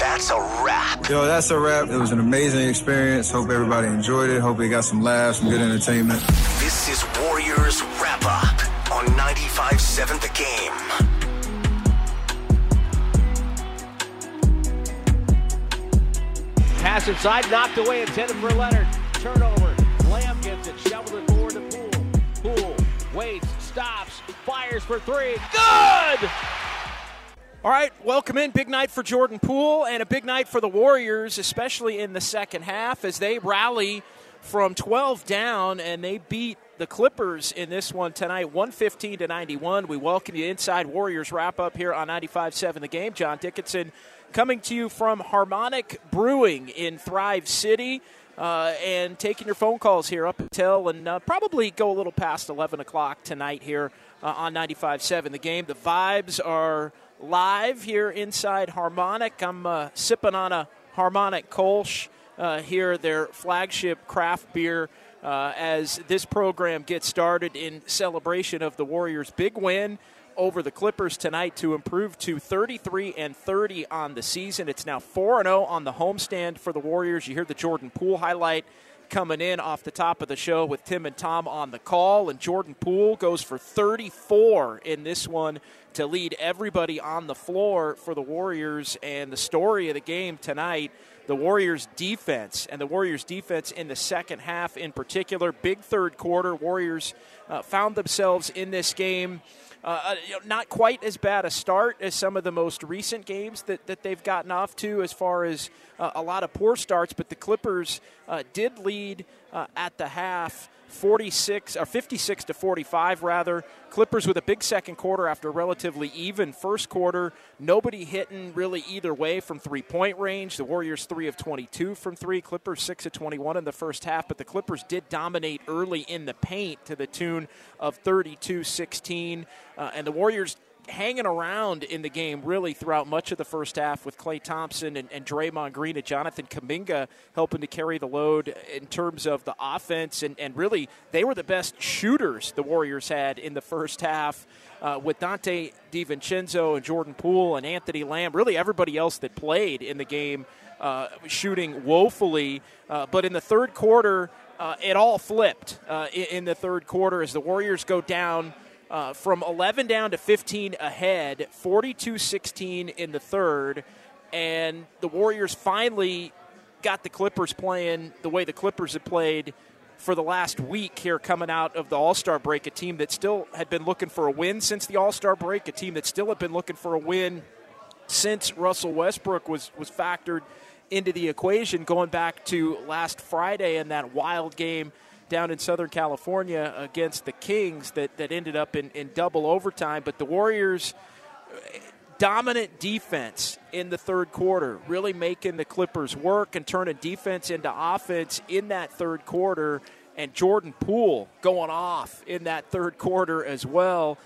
That's a wrap. Yo, that's a wrap. It was an amazing experience. Hope everybody enjoyed it. Hope we got some laughs, some good entertainment. This is Warriors Wrap Up on 95.7 The Game. Pass inside, knocked away, intended for Leonard. Turnover. Lamb gets it, shoveled it forward to Poole. Poole waits, stops, fires for three. Good! All right, welcome in. Big night for Jordan Poole and a big night for the Warriors, especially in the second half as they rally from 12 down, and they beat the Clippers in this one tonight, 115-91. We welcome you inside Warriors Wrap-Up here on 95.7 The Game. John Dickinson coming to you from Harmonic Brewing in Thrive City. And taking your phone calls here up until and probably go a little past 11 o'clock tonight here on 95.7 The Game. The vibes are live here inside Harmonic. I'm sipping on a Harmonic Kolsch here, their flagship craft beer, as this program gets started in celebration of the Warriors' big win over the Clippers tonight to improve to 33-30 on the season. It's now 4-0 on the homestand for the Warriors. You hear the Jordan Poole highlight coming in off the top of the show with Tim and Tom on the call, and Jordan Poole goes for 34 in this one to lead everybody on the floor for the Warriors. And the story of the game tonight, the Warriors defense, and the Warriors defense in the second half in particular. Big third quarter. Warriors found themselves in this game not quite as bad a start as some of the most recent games that they've gotten off to, as far as a lot of poor starts, but the Clippers did lead at the half 56 to 45 rather. Clippers with a big second quarter after a relatively even first quarter. Nobody hitting really either way from three-point range. The Warriors 3 of 22 from three. Clippers 6 of 21 in the first half, but the Clippers did dominate early in the paint to the tune of 32-16. And the Warriors hanging around in the game really throughout much of the first half with Klay Thompson and Draymond Green and Jonathan Kuminga helping to carry the load in terms of the offense. And really, they were the best shooters the Warriors had in the first half with Dante DiVincenzo and Jordan Poole and Anthony Lamb, really everybody else that played in the game shooting woefully. But in the third quarter, it all flipped in the third quarter as the Warriors go down from 11 down to 15 ahead, 42-16 in the third, and the Warriors finally got the Clippers playing the way the Clippers had played for the last week here coming out of the All-Star break, a team that still had been looking for a win since the All-Star break, a team that still had been looking for a win since Russell Westbrook was factored into the equation going back to last Friday in that wild game down in Southern California against the Kings that ended up in double overtime. But the Warriors, dominant defense in the third quarter, really making the Clippers work and turning defense into offense in that third quarter. And Jordan Poole going off in that third quarter as well.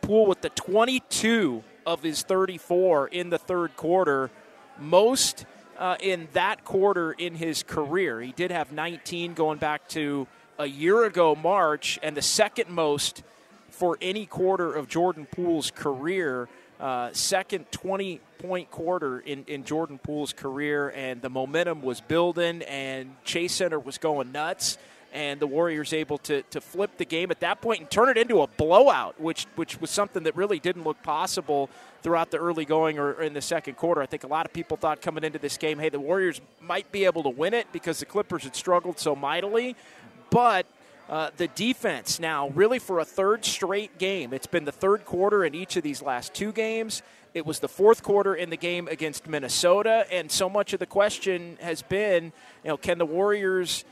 Poole with the 22 of his 34 in the third quarter, most in that quarter in his career. He did have 19 going back to a year ago, March, and the second most for any quarter of Jordan Poole's career, second 20-point quarter in Jordan Poole's career, and the momentum was building, and Chase Center was going nuts, and the Warriors able to flip the game at that point and turn it into a blowout, which was something that really didn't look possible throughout the early going or in the second quarter. I think a lot of people thought coming into this game, hey, the Warriors might be able to win it because the Clippers had struggled so mightily, but The defense now, really for a third straight game. It's been the third quarter in each of these last two games. It was the fourth quarter in the game against Minnesota, and so much of the question has been, can the Warriors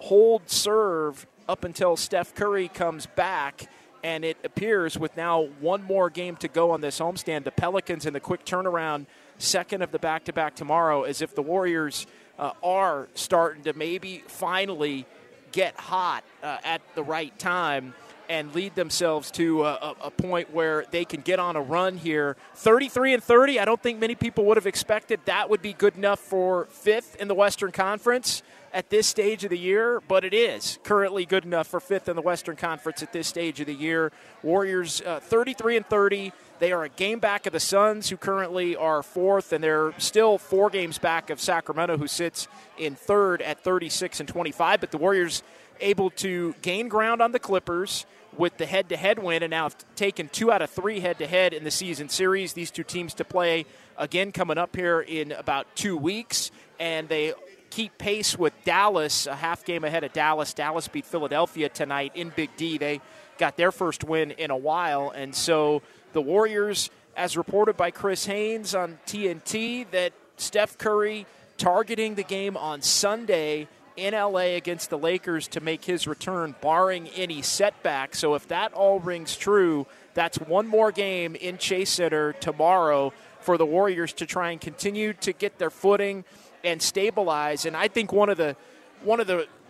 hold serve up until Steph Curry comes back? And it appears with now one more game to go on this homestand, the Pelicans in the quick turnaround, second of the back-to-back tomorrow, as if the Warriors are starting to maybe finally get hot at the right time and lead themselves to a point where they can get on a run here. 33-30, I don't think many people would have expected that would be good enough for fifth in the Western Conference at this stage of the year, but it is currently good enough for fifth in the Western Conference at this stage of the year. Warriors 33-30. They are a game back of the Suns, who currently are fourth, and they're still four games back of Sacramento, who sits in third at 36-25. But the Warriors able to gain ground on the Clippers with the head-to-head win, and now have taken 2 out of 3 head-to-head in the season series. These two teams to play again coming up here in about 2 weeks, and they keep pace with Dallas, a half game ahead of Dallas. Dallas beat Philadelphia tonight in Big D. They got their first win in a while, and so the Warriors, as reported by Chris Haynes on TNT, that Steph Curry targeting the game on Sunday in LA against the Lakers to make his return, barring any setback. So if that all rings true, that's one more game in Chase Center tomorrow for the Warriors to try and continue to get their footing and stabilize. And I think one of the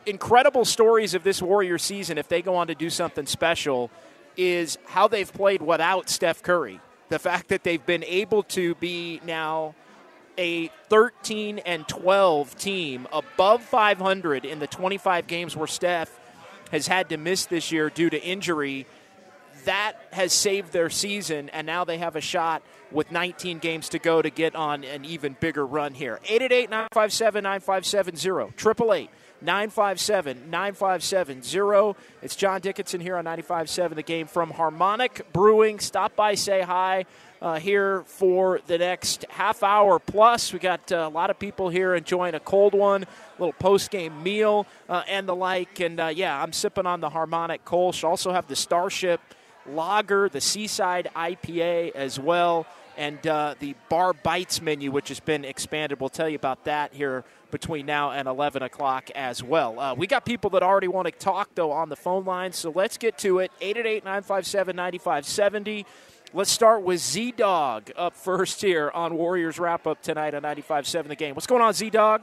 incredible stories of this Warrior season, if they go on to do something special, is how they've played without Steph Curry. The fact that they've been able to be now a 13-12 team, above 500 in the 25 games where Steph has had to miss this year due to injury. That has saved their season, and now they have a shot with 19 games to go to get on an even bigger run here. 888-957-9570, 888-957-9570. It's John Dickinson here on 95.7 The Game from Harmonic Brewing. Stop by, say hi here for the next half hour plus. We got a lot of people here enjoying a cold one, a little post-game meal and the like. And, yeah, I'm sipping on the Harmonic Kolsch. Also have the Starship Lager, the Seaside IPA as well, and the Bar Bites menu, which has been expanded. We'll tell you about that here between now and 11 o'clock as well. We got people that already want to talk, though, on the phone line, so let's get to it. 888-957-9570. Let's start with Z-Dog up first here on Warriors Wrap-Up tonight on 95.7 The Game. What's going on, Z-Dog?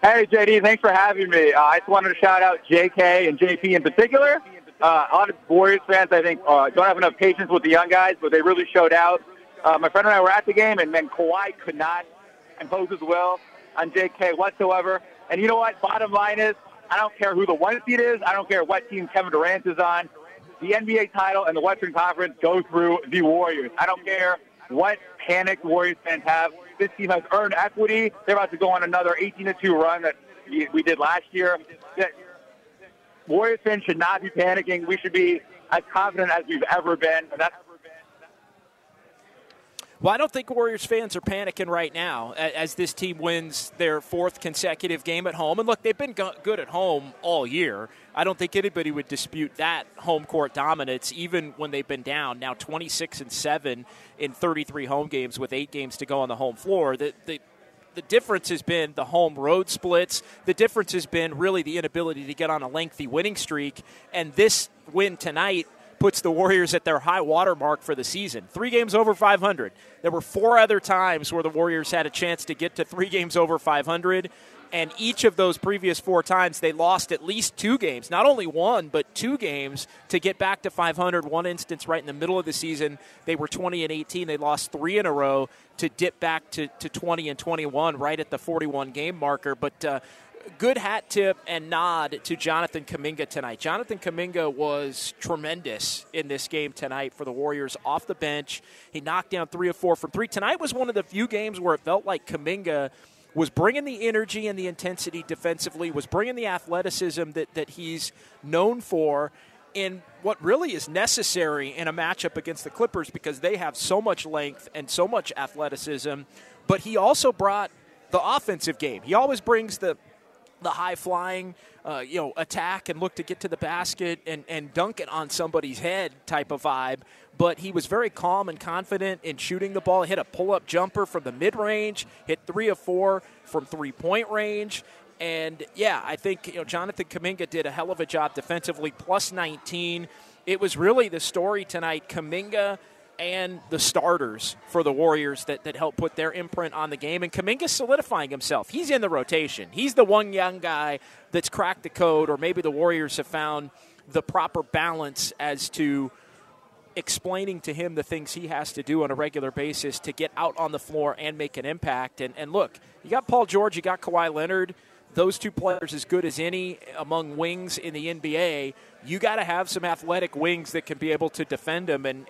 Hey, JD, thanks for having me. I just wanted to shout out JK and JP in particular. A lot of Warriors fans, I think, don't have enough patience with the young guys, but they really showed out. My friend and I were at the game, and then Kawhi could not impose his will on JK whatsoever. And you know what? Bottom line is, I don't care who the one seed is. I don't care what team Kevin Durant is on. The NBA title and the Western Conference go through the Warriors. I don't care what panic Warriors fans have. This team has earned equity. They're about to go on another 18-2 run that we did last year. Warriors fans should not be panicking. We should be as confident as we've ever been. Well, I don't think Warriors fans are panicking right now as this team wins their fourth consecutive game at home. And, look, they've been good at home all year. I don't think anybody would dispute that home court dominance, even when they've been down now 26-7 in 33 home games with 8 games to go on the home floor. The difference has been the home road splits. The difference has been really the inability to get on a lengthy winning streak. And this win tonight puts the Warriors at their high water mark for the season. 3 games over 500. There were 4 other times where the Warriors had a chance to get to 3 games over 500. And each of those previous 4 times, they lost at least 2 games. Not only 1, but 2 games to get back to 500. One instance right in the middle of the season, they were 20-18. They lost 3 in a row to dip back to 20-21 right at the 41-game marker. But good hat tip and nod to Jonathan Kuminga tonight. Jonathan Kuminga was tremendous in this game tonight for the Warriors off the bench. He knocked down 3 of 4 from 3. Tonight was one of the few games where it felt like Kuminga was bringing the energy and the intensity defensively, was bringing the athleticism that he's known for in what really is necessary in a matchup against the Clippers, because they have so much length and so much athleticism. But he also brought the offensive game. He always brings the the high-flying, attack and look to get to the basket and dunk it on somebody's head type of vibe. But he was very calm and confident in shooting the ball. He hit a pull-up jumper from the mid-range, hit 3 of 4 from three-point range. And, yeah, I think Jonathan Kuminga did a hell of a job defensively, plus 19. It was really the story tonight, Kuminga and the starters for the Warriors that helped put their imprint on the game. And Kuminga's solidifying himself. He's in the rotation. He's the one young guy that's cracked the code, or maybe the Warriors have found the proper balance as to explaining to him the things he has to do on a regular basis to get out on the floor and make an impact. And look, you got Paul George, you got Kawhi Leonard. Those two players as good as any among wings in the NBA. You got to have some athletic wings that can be able to defend them. And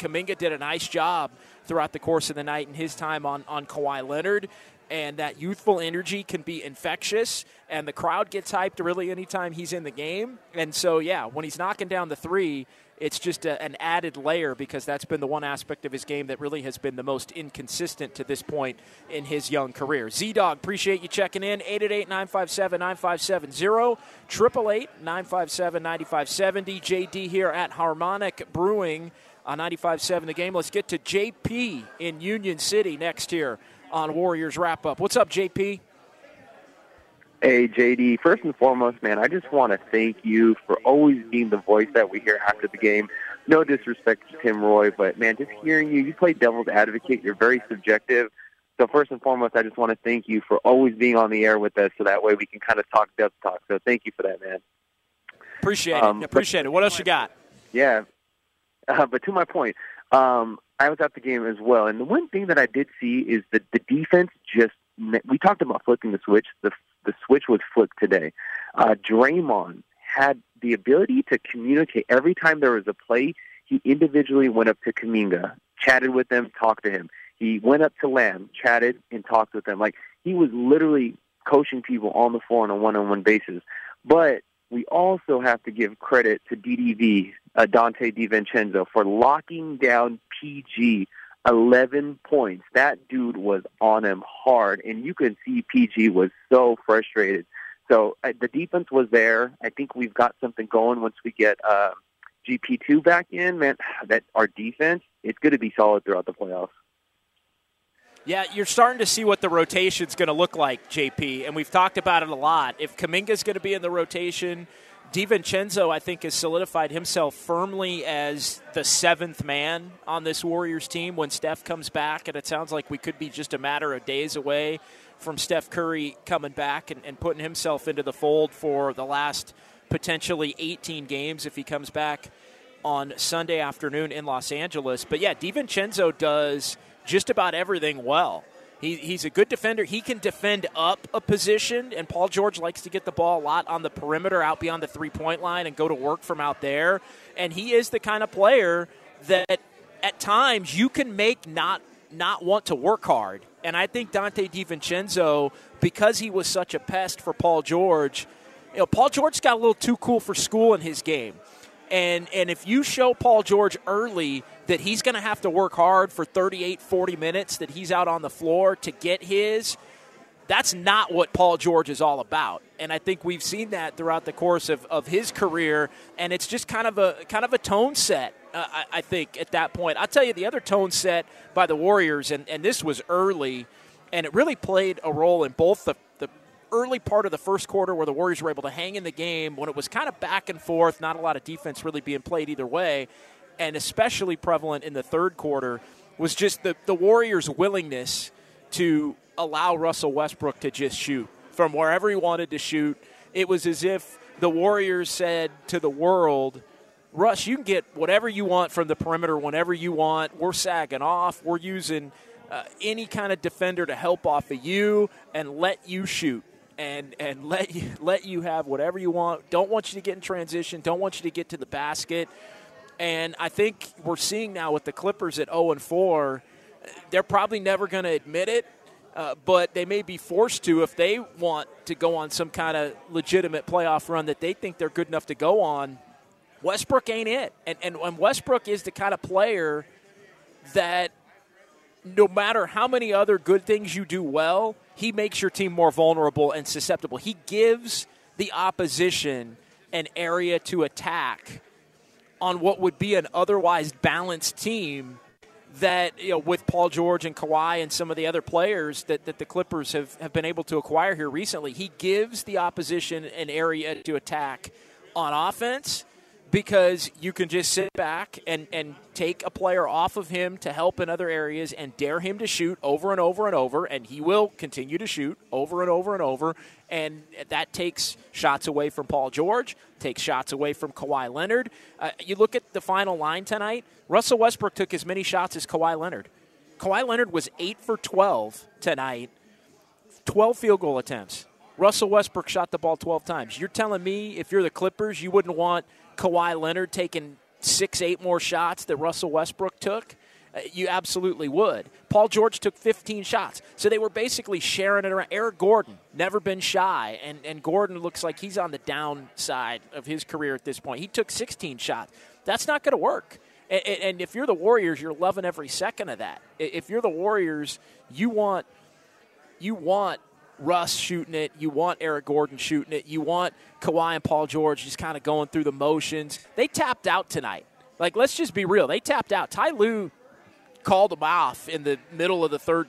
Kuminga did a nice job throughout the course of the night in his time on Kawhi Leonard. And that youthful energy can be infectious. And the crowd gets hyped really anytime he's in the game. And so, yeah, when he's knocking down the three, it's just an added layer, because that's been the one aspect of his game that really has been the most inconsistent to this point in his young career. Z-Dog, appreciate you checking in. 888-957-9570, 888-957-9570. JD here at Harmonic Brewing on 95.7 The Game. Let's get to JP in Union City next here on Warriors Wrap-Up. What's up, JP? Hey, JD, first and foremost, man, I just want to thank you for always being the voice that we hear after the game. No disrespect to Tim Roy, but, man, just hearing you play devil's advocate. You're very subjective. So first and foremost, I just want to thank you for always being on the air with us, so that way we can kind of talk Dubs talk. So thank you for that, man. Appreciate it. What else you got? Yeah, but to my point, I was at the game as well, and the one thing that I did see is that the defense just – we talked about flipping the switch, the switch was flipped today. Draymond had the ability to communicate. Every time there was a play, he individually went up to Kuminga, chatted with him, talked to him. He went up to Lamb, chatted, and talked with him. Like, he was literally coaching people on the floor on a one-on-one basis. But we also have to give credit to DDV, Dante DiVincenzo, for locking down PG 11 points. That dude was on him hard, and you could see PG was so frustrated. So the defense was there. I think we've got something going once we get GP2 back in. Man, that our defense, it's going to be solid throughout the playoffs. Yeah, you're starting to see what the rotation's going to look like, JP, and we've talked about it a lot. If Kuminga's going to be in the rotation, DiVincenzo, I think, has solidified himself firmly as the seventh man on this Warriors team when Steph comes back, and it sounds like we could be just a matter of days away from Steph Curry coming back and putting himself into the fold for the last potentially 18 games if he comes back on Sunday afternoon in Los Angeles. But, yeah, DiVincenzo does just about everything well. He's a good defender. He can defend up a position, and Paul George likes to get the ball a lot on the perimeter, out beyond the three-point line, and go to work from out there. And he is the kind of player that at times you can make not want to work hard. And I think Dante DiVincenzo, because he was such a pest for Paul George, Paul George's got a little too cool for school in his game. And if you show Paul George early that he's going to have to work hard for 38, 40 minutes that he's out on the floor to get his, that's not what Paul George is all about. And I think we've seen that throughout the course of his career, and it's just kind of a tone set, I think, at that point. I'll tell you the other tone set by the Warriors, and this was early, and it really played a role in both the early part of the first quarter where the Warriors were able to hang in the game when it was kind of back and forth, not a lot of defense really being played either way, and especially prevalent in the third quarter was just the Warriors' willingness to allow Russell Westbrook to just shoot from wherever he wanted to shoot. It was as if the Warriors said to the world, Russ, you can get whatever you want from the perimeter whenever you want. We're sagging off. We're using any kind of defender to help off of you and let you shoot. And let you have whatever you want. Don't want you to get in transition. Don't want you to get to the basket. And I think we're seeing now with the Clippers at 0-4, they're probably never going to admit it, but they may be forced to if they want to go on some kind of legitimate playoff run that they think they're good enough to go on. Westbrook ain't it. And Westbrook is the kind of player that no matter how many other good things you do well, he makes your team more vulnerable and susceptible. He gives the opposition an area to attack on what would be an otherwise balanced team that, you know, with Paul George and Kawhi and some of the other players that the Clippers have been able to acquire here recently. He gives the opposition an area to attack on offense because you can just sit back and take a player off of him to help in other areas and dare him to shoot over and over and over, and he will continue to shoot over and over and over, and that takes shots away from Paul George, takes shots away from Kawhi Leonard. You look at the final line tonight, Russell Westbrook took as many shots as Kawhi Leonard. Kawhi Leonard was 8 for 12 tonight, 12 field goal attempts. Russell Westbrook shot the ball 12 times. You're telling me if you're the Clippers, you wouldn't want Kawhi Leonard taking 6-8 more shots that Russell Westbrook took? You absolutely would. Paul George took 15 shots. So they were basically sharing it around. Eric Gordon, never been shy, and Gordon looks like he's on the downside of his career at this point. He took 16 shots. That's not going to work. And if you're the Warriors, you're loving every second of that. If you're the Warriors, you want Russ shooting it. You want Eric Gordon shooting it. You want Kawhi and Paul George just kind of going through the motions. They tapped out tonight. Like, let's just be real. They tapped out. Ty Lue called them off in the middle of the fourth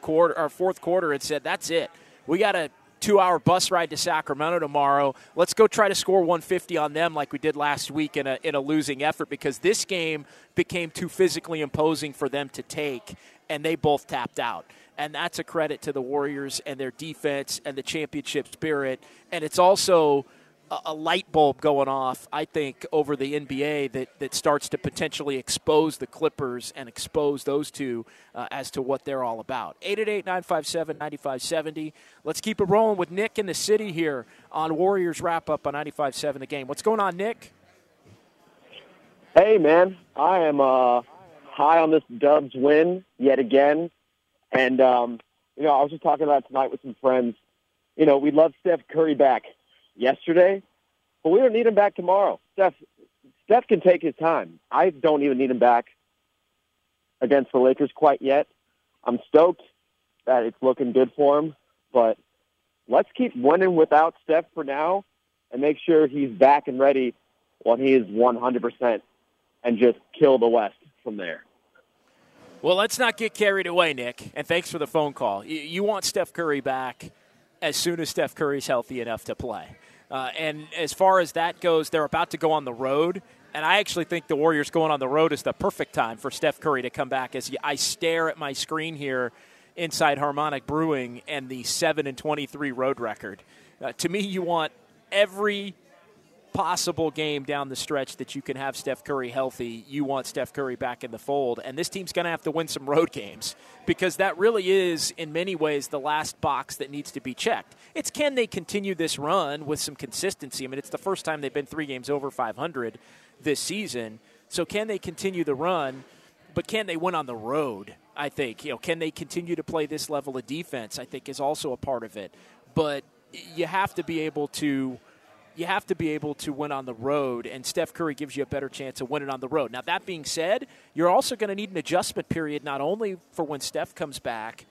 quarter and said, that's it. We got a 2-hour bus ride to Sacramento tomorrow. Let's go try to score 150 on them like we did last week in a losing effort, because this game became too physically imposing for them to take, and they both tapped out. And that's a credit to the Warriors and their defense and the championship spirit. And it's also a light bulb going off, I think, over the NBA that starts to potentially expose the Clippers and expose those two as to what they're all about. 888-957-9570. Let's keep it rolling with Nick in the city here on Warriors Wrap-Up on 95.7 The Game. What's going on, Nick? Hey, man. I am high on this Dubs win yet again. And, I was just talking about it tonight with some friends. You know, we love Steph Curry back yesterday, but we don't need him back tomorrow. Steph can take his time. I don't even need him back against the Lakers quite yet. I'm stoked that it's looking good for him, but let's keep winning without Steph for now and make sure he's back and ready when he is 100% and just kill the West from there. Well, let's not get carried away, Nick, and thanks for the phone call. You want Steph Curry back as soon as Steph Curry's healthy enough to play. And as far as that goes, they're about to go on the road, and I actually think the Warriors going on the road is the perfect time for Steph Curry to come back. As I stare at my screen here inside Harmonic Brewing and the 7-23 road record, to me you want every possible game down the stretch that you can have Steph Curry healthy. You want Steph Curry back in the fold, and this team's going to have to win some road games, because that really is in many ways the last box that needs to be checked. It's can they continue this run with some consistency? I mean, it's the first time they've been 3 games over 500 this season, so can they continue the run, but can they win on the road? I think, can they continue to play this level of defense, I think, is also a part of it. But you have to be able to win on the road, and Steph Curry gives you a better chance of winning on the road. Now, that being said, you're also going to need an adjustment period, not only for when Steph comes back,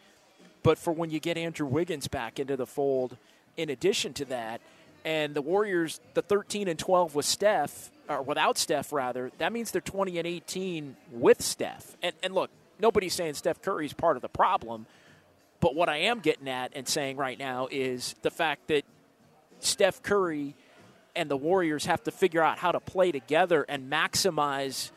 but for when you get Andrew Wiggins back into the fold in addition to that. And the Warriors, the 13-12 with Steph, or without Steph, rather, that means they're 20-18 with Steph. And look, nobody's saying Steph Curry's part of the problem, but what I am getting at and saying right now is the fact that Steph Curry and the Warriors have to figure out how to play together and maximize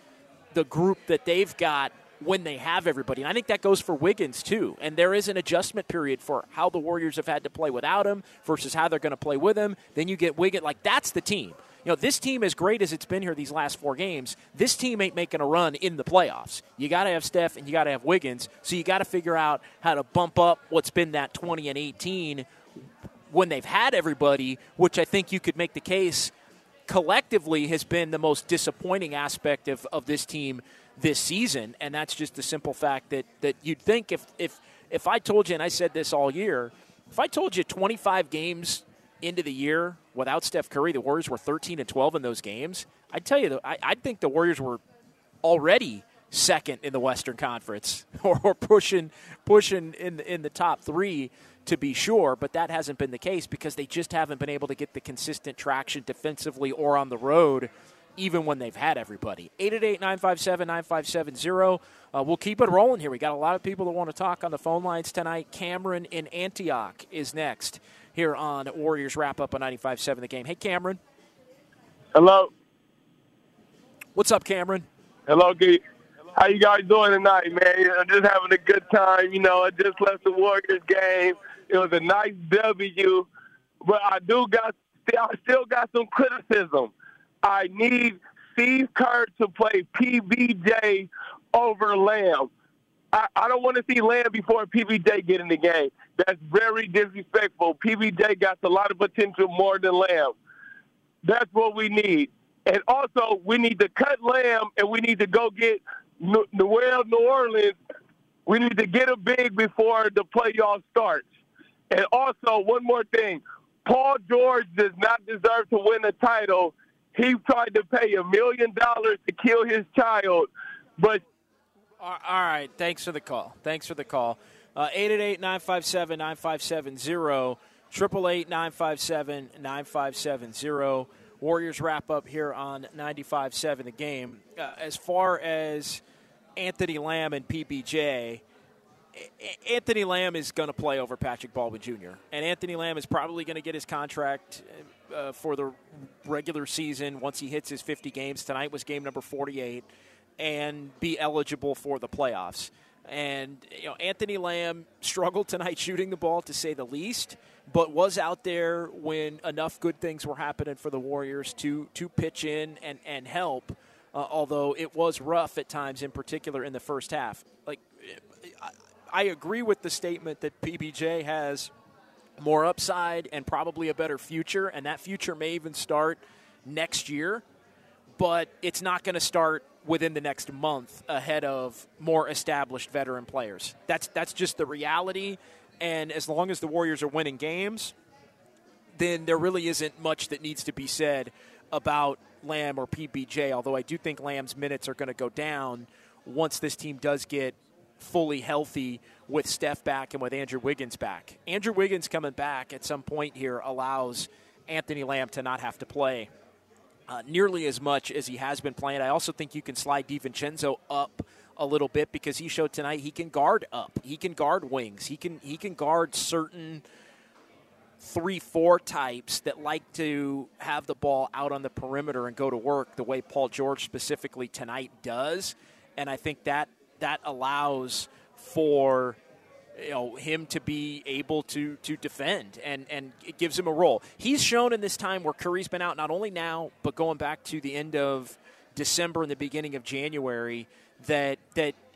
the group that they've got when they have everybody. And I think that goes for Wiggins too. And there is an adjustment period for how the Warriors have had to play without him versus how they're going to play with him. Then you get Wiggins. Like, that's the team. This team, as great as it's been here these last 4 games, this team ain't making a run in the playoffs. You got to have Steph and you got to have Wiggins. So you got to figure out how to bump up what's been that 20-18 when they've had everybody, which I think you could make the case collectively has been the most disappointing aspect of this team this season. And that's just the simple fact that you'd think if I told you, and I said this all year, if I told you 25 games into the year without Steph Curry, the Warriors were 13-12 in those games, I'd tell you, I'd think the Warriors were already second in the Western Conference or pushing in the top three to be sure, but that hasn't been the case because they just haven't been able to get the consistent traction defensively or on the road even when they've had everybody. 888-957-9570. We'll keep it rolling here. We got a lot of people that want to talk on the phone lines tonight. Cameron in Antioch is next here on Warriors Wrap-Up on 95.7 The Game. Hey, Cameron. Hello. What's up, Cameron? Hello, G. How you guys doing tonight, man? I'm just having a good time. You know, I just left the Warriors game. It was a nice W, but I still got some criticism. I need Steve Kerr to play PBJ over Lamb. I don't want to see Lamb before PBJ get in the game. That's very disrespectful. PBJ got a lot of potential more than Lamb. That's what we need. And also, we need to cut Lamb, and we need to go get New Orleans. We need to get a big before the playoff starts. And also, one more thing. Paul George does not deserve to win a title. He tried to pay $1 million to kill his child. But all right. Thanks for the call. 888-957-9570. 888-957-9570. Warriors wrap up here on 95.7 The Game. As far as Anthony Lamb and PBJ, Anthony Lamb is going to play over Patrick Baldwin Jr. And Anthony Lamb is probably going to get his contract for the regular season once he hits his 50 games. Tonight was game number 48 and be eligible for the playoffs. And, you know, Anthony Lamb struggled tonight shooting the ball, to say the least, but was out there when enough good things were happening for the Warriors to pitch in and help, although it was rough at times, in particular in the first half. Like, I agree with the statement that PBJ has more upside and probably a better future, and that future may even start next year, but it's not going to start within the next month ahead of more established veteran players. That's just the reality, and as long as the Warriors are winning games, then there really isn't much that needs to be said about Lamb or PBJ, although I do think Lamb's minutes are going to go down once this team does get fully healthy with Steph back and with Andrew Wiggins back. Andrew Wiggins coming back at some point here allows Anthony Lamb to not have to play nearly as much as he has been playing. I also think you can slide DiVincenzo up a little bit because he showed tonight he can guard up. He can guard wings. He can guard certain 3-4 types that like to have the ball out on the perimeter and go to work the way Paul George specifically tonight does. And I think that allows for, you know, him to be able to defend, and it gives him a role. He's shown in this time where Curry's been out, not only now, but going back to the end of December and the beginning of January, that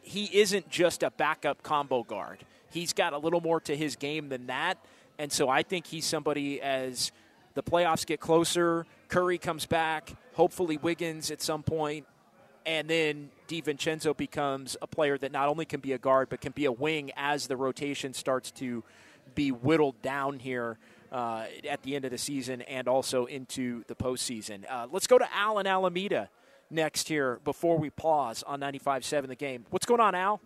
he isn't just a backup combo guard. He's got a little more to his game than that, and so I think he's somebody, as the playoffs get closer, Curry comes back, hopefully Wiggins at some point, and then DiVincenzo becomes a player that not only can be a guard but can be a wing as the rotation starts to be whittled down here at the end of the season and also into the postseason. Let's go to Al in Alameda next here before we pause on 95.7 The Game. What's going on, Al?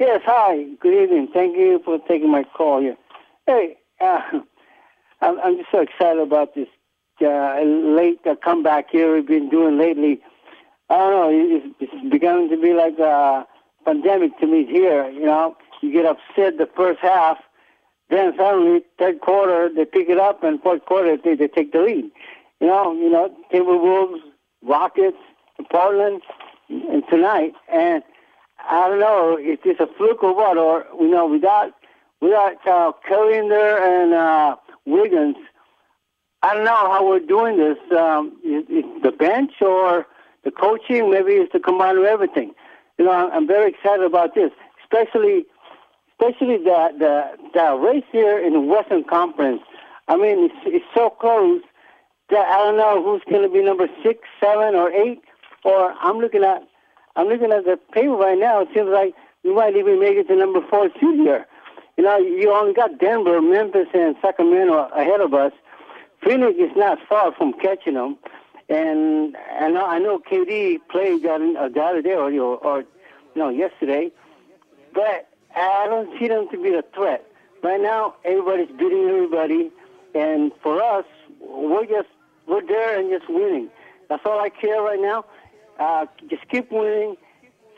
Yes, hi. Good evening. Thank you for taking my call here. Hey, I'm just so excited about this late comeback here we've been doing lately. I don't know, it's beginning to be like a pandemic to me here, you know. You get upset the first half, then suddenly third quarter they pick it up, and fourth quarter they take the lead. You know, Timberwolves, Rockets, Portland, and tonight. And I don't know if it's a fluke or what, or, you know, without Curry in there and Wiggins, I don't know how we're doing this. Is the bench or the coaching? Maybe it's the combine of everything. You know, I'm very excited about this, especially the race here in the Western Conference. I mean, it's so close that I don't know who's going to be number 6, 7, or 8. Or I'm looking at the paper right now. It seems like we might even make it to number 4 too here. You know, you only got Denver, Memphis, and Sacramento ahead of us. Phoenix is not far from catching them. And I know KD played the other day or yesterday, but I don't see them to be a threat. Right now, everybody's beating everybody, and for us, we're there and just winning. That's all I care right now. Just keep winning.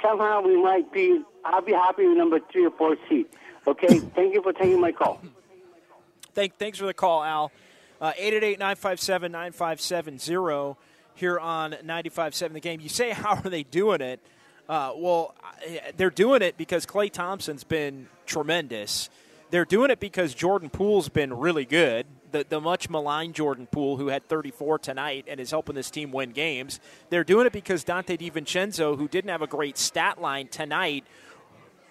Somehow we might be. I'll be happy with number 3 or 4 seed. Okay. Thank you for taking my call. Thanks for the call, Al. 888-957-9570 here on 95.7 The Game. You say, how are they doing it? Well, they're doing it because Klay Thompson's been tremendous. They're doing it because Jordan Poole's been really good, the much-maligned Jordan Poole who had 34 tonight and is helping this team win games. They're doing it because Dante DiVincenzo, who didn't have a great stat line tonight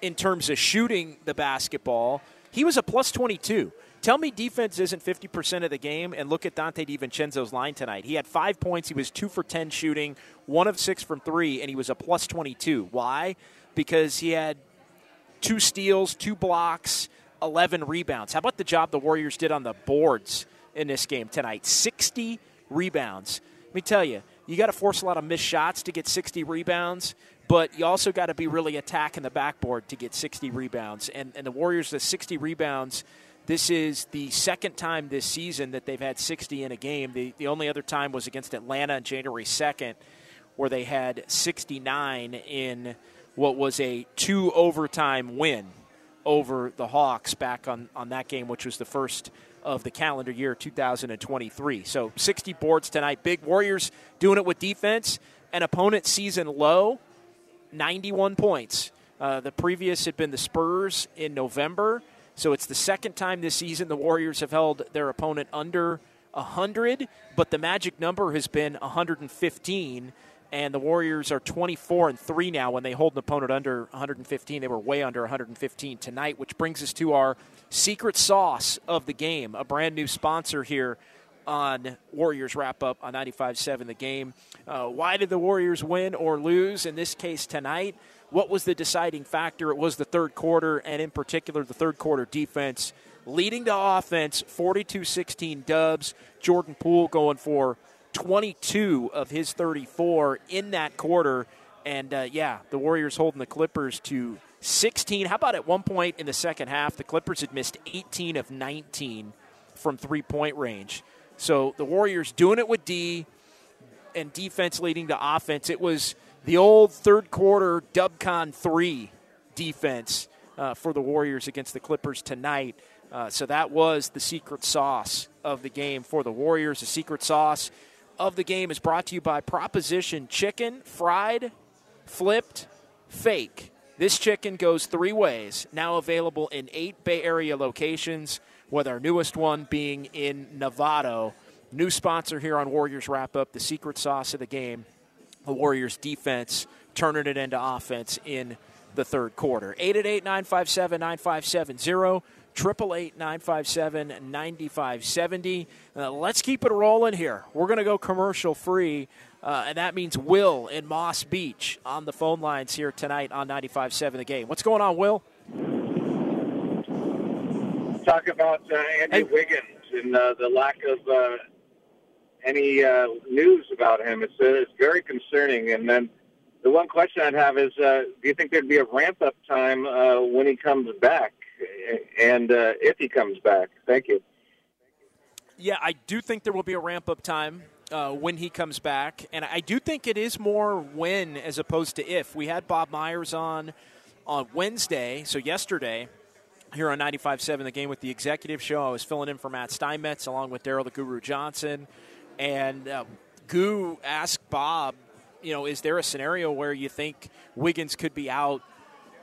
in terms of shooting the basketball, he was a plus 22. Tell me defense isn't 50% of the game, and look at Dante DiVincenzo's line tonight. He had 5 points. He was 2 for 10 shooting, 1 of 6 from 3, and he was a plus 22. Why? Because he had 2 steals, 2 blocks, 11 rebounds. How about the job the Warriors did on the boards in this game tonight? 60 rebounds. Let me tell you, you got to force a lot of missed shots to get 60 rebounds, but you also got to be really attacking the backboard to get 60 rebounds. And the Warriors, the 60 rebounds, this is the second time this season that they've had 60 in a game. The only other time was against Atlanta on January 2nd where they had 69 in what was a 2-overtime win over the Hawks back on that game, which was the first of the calendar year 2023. So 60 boards tonight. Big Warriors doing it with defense. An opponent season low, 91 points. The previous had been the Spurs in November. So it's the second time this season the Warriors have held their opponent under 100, but the magic number has been 115, and the Warriors are 24-3 now when they hold an opponent under 115. They were way under 115 tonight, which brings us to our secret sauce of the game, a brand-new sponsor here on Warriors Wrap-Up on 95.7 The Game. Why did the Warriors win or lose, in this case tonight? What was the deciding factor? It was the third quarter, and in particular, the third quarter defense. Leading the offense, 42-16 Dubs. Jordan Poole going for 22 of his 34 in that quarter. And, the Warriors holding the Clippers to 16. How about at one point in the second half, the Clippers had missed 18 of 19 from three-point range. So the Warriors doing it with D, and defense leading to offense. It was the old third-quarter Dubcon 3 defense for the Warriors against the Clippers tonight. So that was the secret sauce of the game for the Warriors. The secret sauce of the game is brought to you by Proposition Chicken, fried, flipped, fake. This chicken goes 3 ways, now available in 8 Bay Area locations, with our newest one being in Novato. New sponsor here on Warriors Wrap-Up, the secret sauce of the game. The Warriors defense turning it into offense in the third quarter. 888-957-9570, 888-957-9570. Let's keep it rolling here. We're going to go commercial-free, and that means Will in Moss Beach on the phone lines here tonight on 95.7 The Game. What's going on, Will? Talk about Andy Wiggins and the lack of any news about him. It's very concerning. And then the one question I'd have is, do you think there'd be a ramp-up time when he comes back, and if he comes back? Thank you. Yeah, I do think there will be a ramp-up time when he comes back, and I do think it is more when as opposed to if. We had Bob Myers on Wednesday, so yesterday, here on 95.7 The Game with the Executive Show. I was filling in for Matt Steinmetz along with Daryl the Guru Johnson. And Goo asked Bob, is there a scenario where you think Wiggins could be out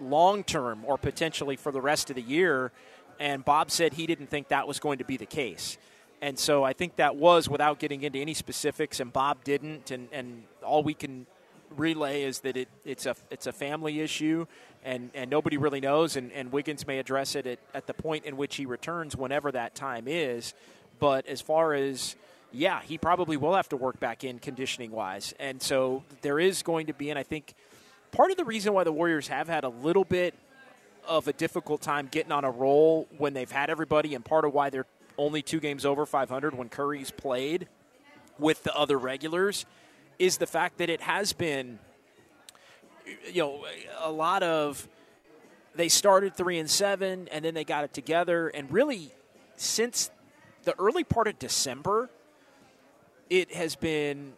long-term or potentially for the rest of the year? And Bob said he didn't think that was going to be the case. And so I think that was without getting into any specifics, and Bob didn't. And all we can relay is that it's a family issue, and nobody really knows, and Wiggins may address it at the point in which he returns, whenever that time is. But as far as... yeah, he probably will have to work back in conditioning-wise. And so there is going to be, and I think part of the reason why the Warriors have had a little bit of a difficult time getting on a roll when they've had everybody, and part of why they're only 2 games over .500 when Curry's played with the other regulars is the fact that it has been, you know, a lot of, they started 3-7 and then they got it together. And really since the early part of December, it has been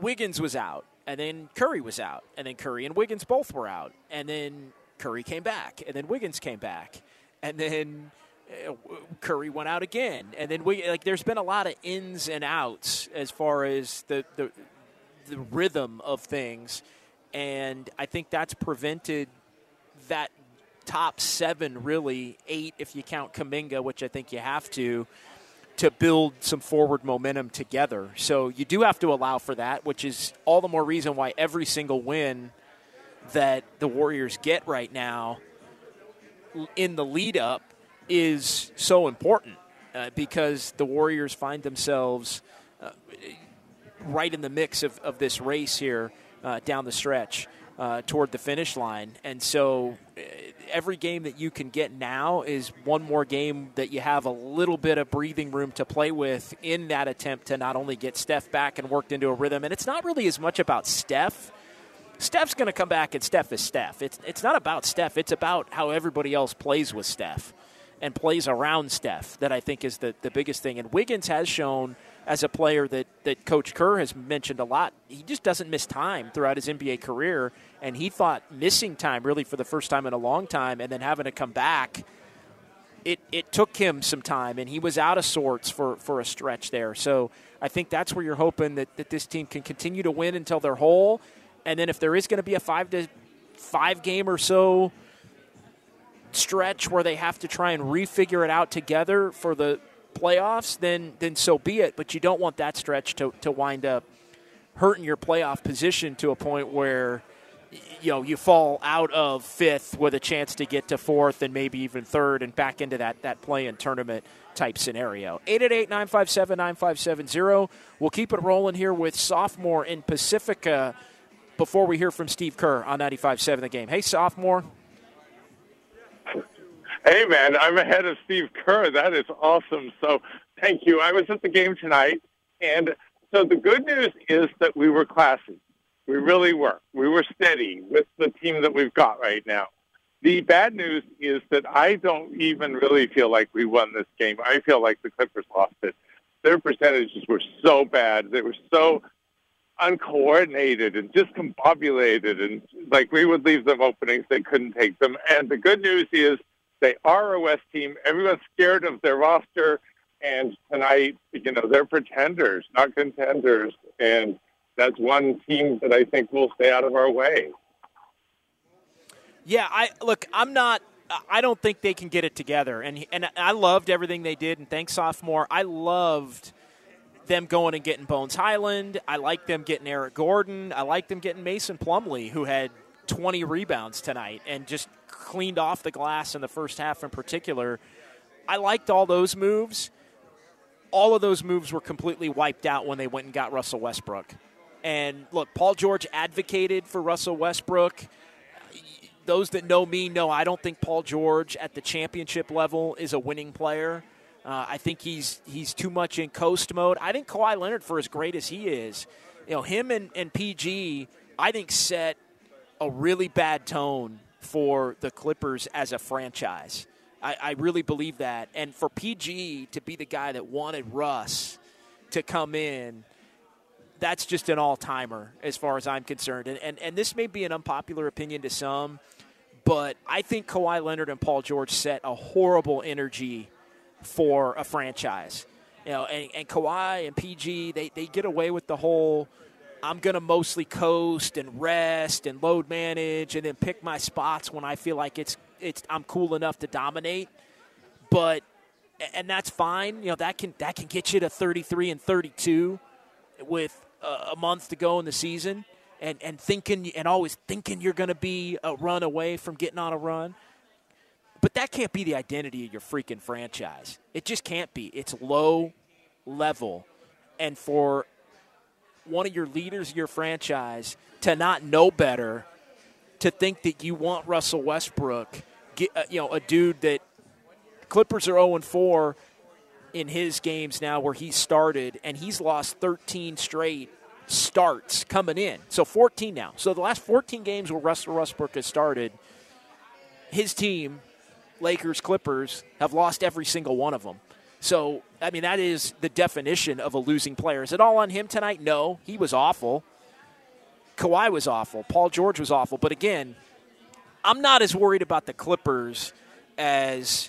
Wiggins was out and then Curry was out and then Curry and Wiggins both were out and then Curry came back and then Wiggins came back and then Curry went out again. And then there's been a lot of ins and outs as far as the rhythm of things. And I think that's prevented that top seven, really, eight if you count Kuminga, which I think you have to build some forward momentum together. So you do have to allow for that, which is all the more reason why every single win that the Warriors get right now in the lead-up is so important because the Warriors find themselves right in the mix of this race here down the stretch toward the finish line. And so every game that you can get now is one more game that you have a little bit of breathing room to play with in that attempt to not only get Steph back and worked into a rhythm. And it's not really as much about Steph. Steph's going to come back, and Steph is Steph. It's not about Steph. It's about how everybody else plays with Steph and plays around Steph that I think is the biggest thing. And Wiggins has shown as a player that Coach Kerr has mentioned a lot, he just doesn't miss time throughout his NBA career. And he thought missing time really for the first time in a long time and then having to come back, it took him some time, and he was out of sorts for a stretch there. So I think that's where you're hoping that this team can continue to win until they're whole. And then if there is going to be a 5-5 game or so stretch where they have to try and refigure it out together for the playoffs, then so be it. But you don't want that stretch to wind up hurting your playoff position to a point where, you know, you fall out of fifth with a chance to get to fourth and maybe even third and back into that play-in tournament type scenario. 888-957-9570. We'll keep it rolling here with sophomore in Pacifica before we hear from Steve Kerr on 95.7 The Game. Hey, sophomore. Hey, man, I'm ahead of Steve Kerr. That is awesome. So thank you. I was at the game tonight. And so the good news is that we were classy. We really were. We were steady with the team that we've got right now. The bad news is that I don't even really feel like we won this game. I feel like the Clippers lost it. Their percentages were so bad. They were so uncoordinated and discombobulated, and like we would leave them openings, they couldn't take them. And the good news is they are a West team. Everyone's scared of their roster, and tonight, you know, they're pretenders, not contenders. And that's one team that I think will stay out of our way. Yeah, I don't think they can get it together. And I loved everything they did. And thanks, sophomore. I loved them going and getting Bones Highland. I like them getting Eric Gordon. I like them getting Mason Plumlee, who had 20 rebounds tonight and just cleaned off the glass in the first half in particular. I liked all those moves. All of those moves were completely wiped out when they went and got Russell Westbrook. And look, Paul George advocated for Russell Westbrook. Those that know me know I don't think Paul George at the championship level is a winning player. I think he's too much in coast mode. I think Kawhi Leonard, for as great as he is, you know, him and PG, I think set a really bad tone for the Clippers as a franchise. I really believe that. And for PG to be the guy that wanted Russ to come in, that's just an all-timer as far as I'm concerned. And this may be an unpopular opinion to some, but I think Kawhi Leonard and Paul George set a horrible energy for a franchise. You know, and Kawhi and PG, they get away with the whole I'm going to mostly coast and rest and load manage and then pick my spots when I feel like I'm cool enough to dominate. But and that's fine. You know, that can get you to 33-32 with a month to go in the season and thinking and always thinking you're going to be a run away from getting on a run. But that can't be the identity of your freaking franchise. It just can't be. It's low level. And for one of your leaders of your franchise to not know better, to think that you want Russell Westbrook, a dude that Clippers are 0-4, in his games now where he started, and he's lost 13 straight starts coming in. So 14 now. So the last 14 games where Russell Westbrook has started, his team, Lakers, Clippers, have lost every single one of them. So, I mean, that is the definition of a losing player. Is it all on him tonight? No. He was awful. Kawhi was awful. Paul George was awful. But, again, I'm not as worried about the Clippers as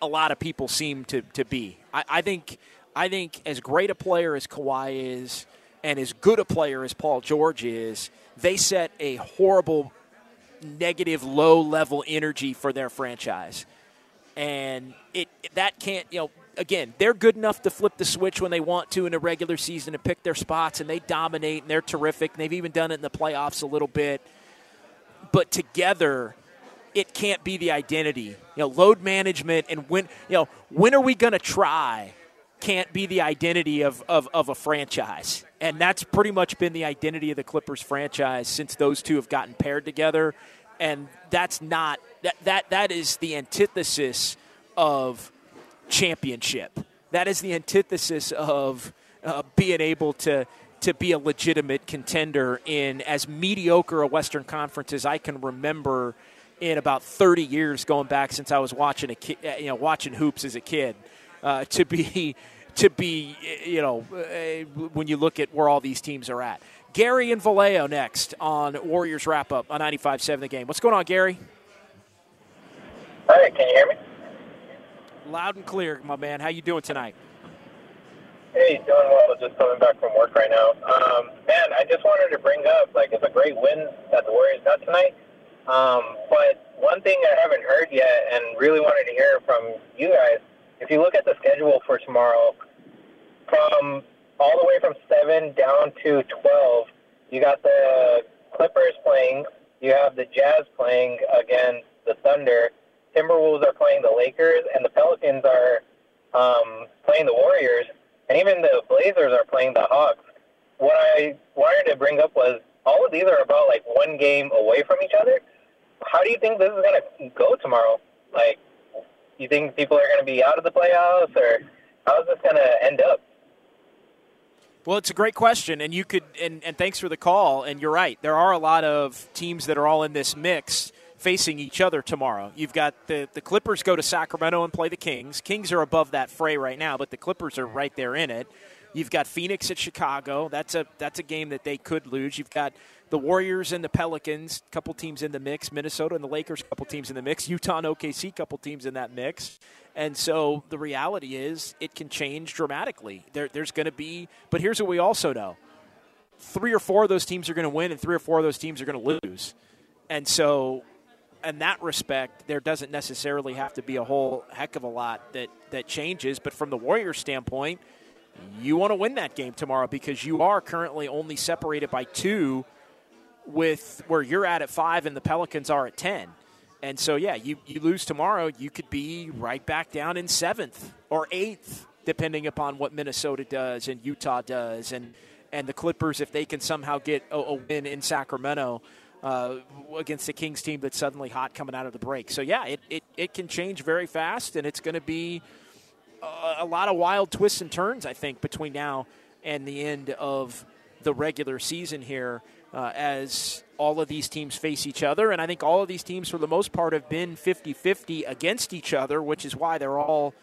a lot of people seem to be. I think as great a player as Kawhi is and as good a player as Paul George is, they set a horrible, negative, low-level energy for their franchise. And that can't, you know, again, they're good enough to flip the switch when they want to in the regular season to pick their spots, and they dominate, and they're terrific, and they've even done it in the playoffs a little bit. But together, it can't be the identity. You know, load management and when are we going to try can't be the identity of a franchise. And that's pretty much been the identity of the Clippers franchise since those two have gotten paired together. And that's not that is the antithesis of championship. That is the antithesis of being able to be a legitimate contender in as mediocre a Western Conference as I can remember in about 30 years, going back since I was watching watching hoops as a kid. To be when you look at where all these teams are at. Gary and Vallejo next on Warriors Wrap Up on 95.7 The Game. What's going on, Gary? All right, can you hear me? Loud and clear, my man. How you doing tonight? Hey, doing well. Just coming back from work right now. Man, I just wanted to bring up, it's a great win that the Warriors got tonight. But one thing I haven't heard yet and really wanted to hear from you guys, if you look at the schedule for tomorrow, from all the way from 7 down to 12, you got the Clippers playing, you have the Jazz playing against the Thunder, Timberwolves are playing the Lakers, and the Pelicans are playing the Warriors, and even the Blazers are playing the Hawks. What I wanted to bring up was all of these are about, one game away from each other. How do you think this is going to go tomorrow? You think people are going to be out of the playoffs, or how's this going to end up? Well, it's a great question, and you could. And thanks for the call. And you're right; there are a lot of teams that are all in this mix facing each other tomorrow. You've got the Clippers go to Sacramento and play the Kings. Kings are above that fray right now, but the Clippers are right there in it. You've got Phoenix at Chicago. That's a game that they could lose. You've got the Warriors and the Pelicans, a couple teams in the mix. Minnesota and the Lakers, a couple teams in the mix. Utah and OKC, a couple teams in that mix. And so the reality is it can change dramatically. There's going to be – but here's what we also know. 3 or 4 of those teams are going to win and 3 or 4 of those teams are going to lose. And so in that respect, there doesn't necessarily have to be a whole heck of a lot that changes. But from the Warriors' standpoint, you want to win that game tomorrow because you are currently only separated by 2 – with where you're at 5 and the Pelicans are at 10. And so, yeah, you lose tomorrow, you could be right back down in 7th or 8th, depending upon what Minnesota does and Utah does. And the Clippers, if they can somehow get a win in Sacramento against the Kings team that's suddenly hot coming out of the break. So, yeah, it can change very fast, and it's going to be a lot of wild twists and turns, I think, between now and the end of the regular season here. As all of these teams face each other. And I think all of these teams, for the most part, have been 50-50 against each other, which is why they're all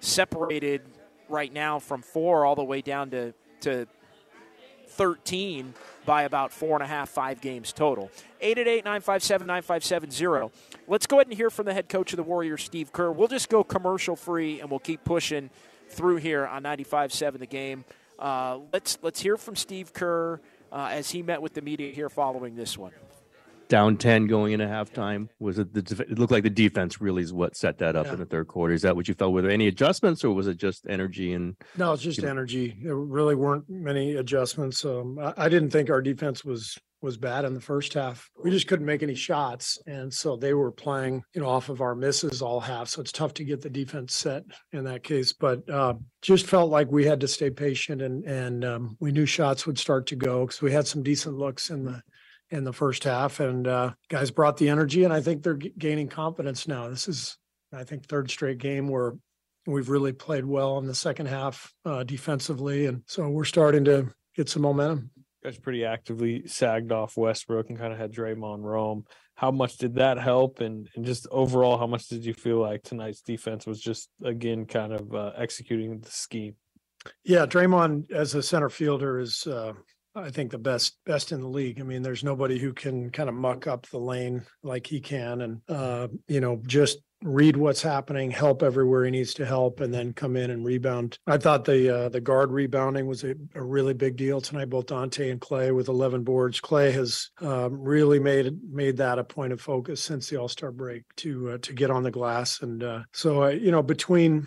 separated right now from 4 all the way down to 13 by about 4.5, 5 games total. 888-957-9570. Let's go ahead and hear from the head coach of the Warriors, Steve Kerr. We'll just go commercial-free, and we'll keep pushing through here on 95.7 The Game. Let's hear from Steve Kerr. As he met with the media here following this one. Down 10 going into halftime. It looked like the defense really is what set that up in the third quarter. Is that what you felt? Were there any adjustments, or was it just energy? No, it's just energy. There really weren't many adjustments. I didn't think our defense was bad in the first half. We just couldn't make any shots. And so they were playing, off of our misses all half. So it's tough to get the defense set in that case, but just felt like we had to stay patient and we knew shots would start to go because we had some decent looks in the first half, and guys brought the energy, and I think they're gaining confidence now. This is, I think, third straight game where We've really played well in the second half defensively, and so we're starting to get some momentum. You guys pretty actively sagged off Westbrook and kind of had Draymond roam. How much did that help? And just overall, how much did you feel like tonight's defense was just, again, kind of executing the scheme? Yeah, Draymond as a center fielder is, I think, the best in the league. I mean, there's nobody who can kind of muck up the lane like he can and, just read what's happening, help everywhere he needs to help, and then come in and rebound. I thought the guard rebounding was a really big deal tonight, both Dante and Clay with 11 boards. Clay has really made that a point of focus since the All-Star break to get on the glass. And so, between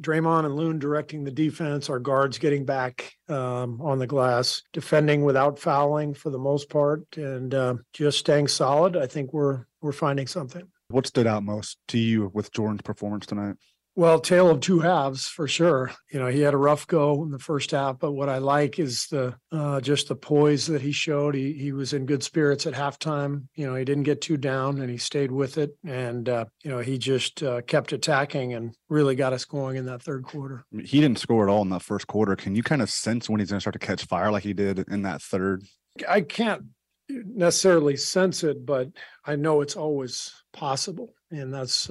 Draymond and Loon directing the defense, our guards getting back on the glass, defending without fouling for the most part, and just staying solid, I think we're finding something. What stood out most to you with Jordan's performance tonight? Well, tale of two halves for sure. He had a rough go in the first half, but what I like is just the poise that he showed. He was in good spirits at halftime. He didn't get too down and he stayed with it. And, he just kept attacking and really got us going in that third quarter. He didn't score at all in that first quarter. Can you kind of sense when he's going to start to catch fire like he did in that third? I can't necessarily sense it, but I know it's always possible. And that's,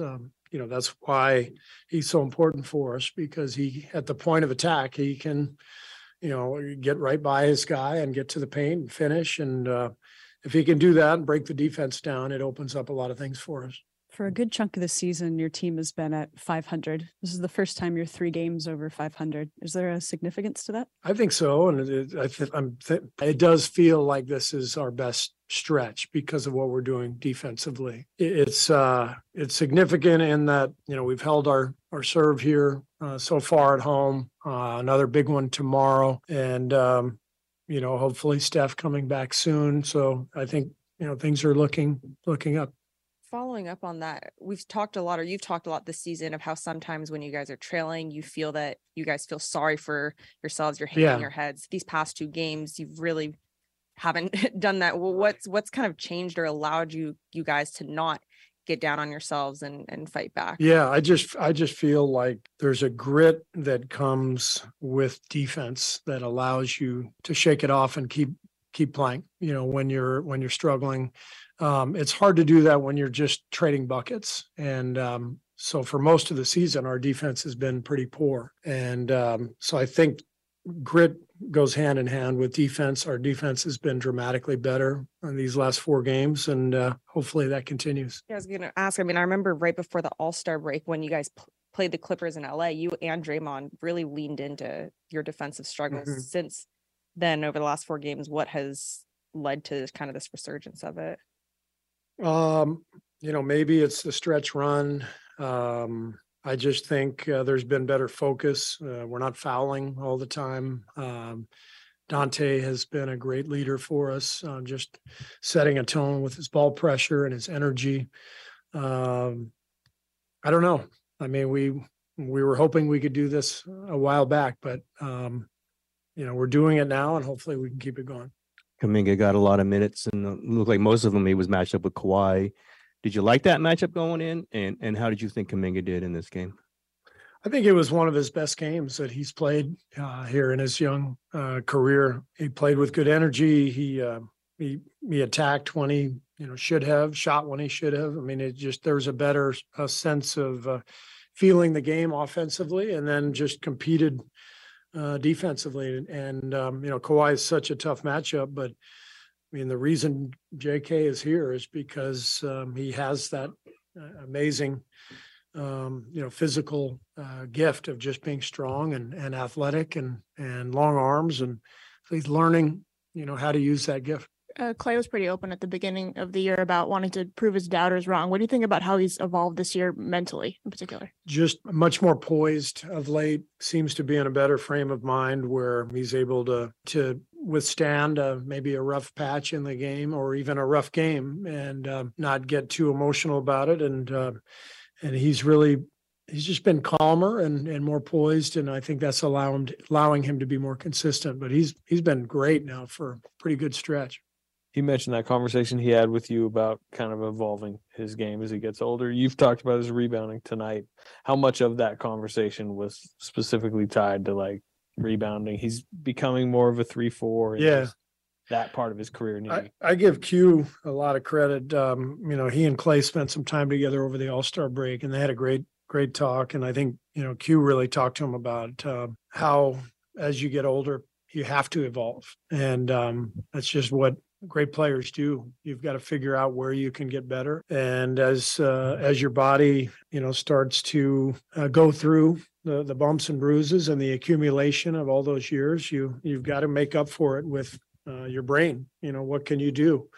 that's why he's so important for us, because he, at the point of attack, he can, get right by his guy and get to the paint and finish. And if he can do that and break the defense down, it opens up a lot of things for us. For a good chunk of the season, your team has been at 500. This is the first time you're three games over 500. Is there a significance to that? I think so. And it does feel like this is our best stretch because of what we're doing defensively. It's significant in that, we've held our serve here so far at home, another big one tomorrow. And, hopefully Steph coming back soon. So I think, things are looking up. Following up on that, you've talked a lot this season of how sometimes when you guys are trailing, you feel that you guys feel sorry for yourselves, you're hanging your heads. These past two games, you've really haven't done that. Well, what's kind of changed or allowed you guys to not get down on yourselves and fight back? Yeah, I just feel like there's a grit that comes with defense that allows you to shake it off and keep playing, when you're struggling. It's hard to do that when you're just trading buckets. And so for most of the season, our defense has been pretty poor. And so I think grit goes hand in hand with defense. Our defense has been dramatically better in these last four games, and hopefully that continues. Yeah, I was going to ask, I remember right before the All-Star break when you guys played the Clippers in LA, you and Draymond really leaned into your defensive struggles. Mm-hmm. Since then, over the last four games, what has led to kind of this resurgence of it? Maybe it's the stretch run. I just think there's been better focus. We're not fouling all the time. Dante has been a great leader for us, just setting a tone with his ball pressure and his energy. I don't know. We were hoping we could do this a while back, but, we're doing it now and hopefully we can keep it going. Kuminga got a lot of minutes and looked like most of them he was matched up with Kawhi. Did you like that matchup going in? And how did you think Kuminga did in this game? I think it was one of his best games that he's played here in his young career. He played with good energy. He attacked when he should have, shot when he should have. There was a better sense of feeling the game offensively, and then just competed defensively. And, Kawhi is such a tough matchup, but the reason JK is here is because he has that amazing, physical gift of just being strong and athletic and long arms. And so he's learning, how to use that gift. Clay was pretty open at the beginning of the year about wanting to prove his doubters wrong. What do you think about how he's evolved this year mentally in particular? Just much more poised of late, seems to be in a better frame of mind where he's able to withstand maybe a rough patch in the game or even a rough game and not get too emotional about it. And he's just been calmer and more poised. And I think that's allowing him to be more consistent, but he's been great now for a pretty good stretch. he mentioned that conversation he had with you about kind of evolving his game as he gets older. You've talked about his rebounding tonight. How much of that conversation was specifically tied to like rebounding? He's becoming more of a 3-4. Yeah. That part of his career. I give Q a lot of credit. You know, he and Clay spent some time together over the All-Star break, and they had a great talk. And I think, you know, Q really talked to him about how, as you get older, you have to evolve. And that's just what great players do. You've got to figure out where you can get better. And as your body, you know, starts to go through the bumps and bruises and the accumulation of all those years, you've got to make up for it with your brain. You know, what can you do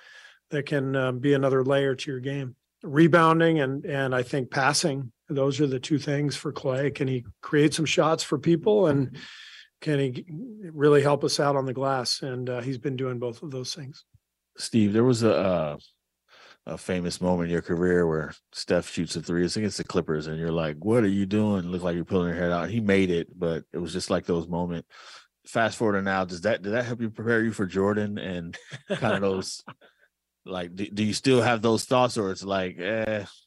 that can be another layer to your game? Rebounding and I think passing, those are the two things for Clay. Can he create some shots for people, and can he really help us out on the glass? And he's been doing both of those things. Steve, there was a famous moment in your career where Steph shoots a three. It's against the Clippers, and you're like, what are you doing? It looked like you're pulling your head out. He made it, but it was just like those moments. Fast forward to now, did that help you prepare you for Jordan and kind of those like, do you still have those thoughts, or it's like,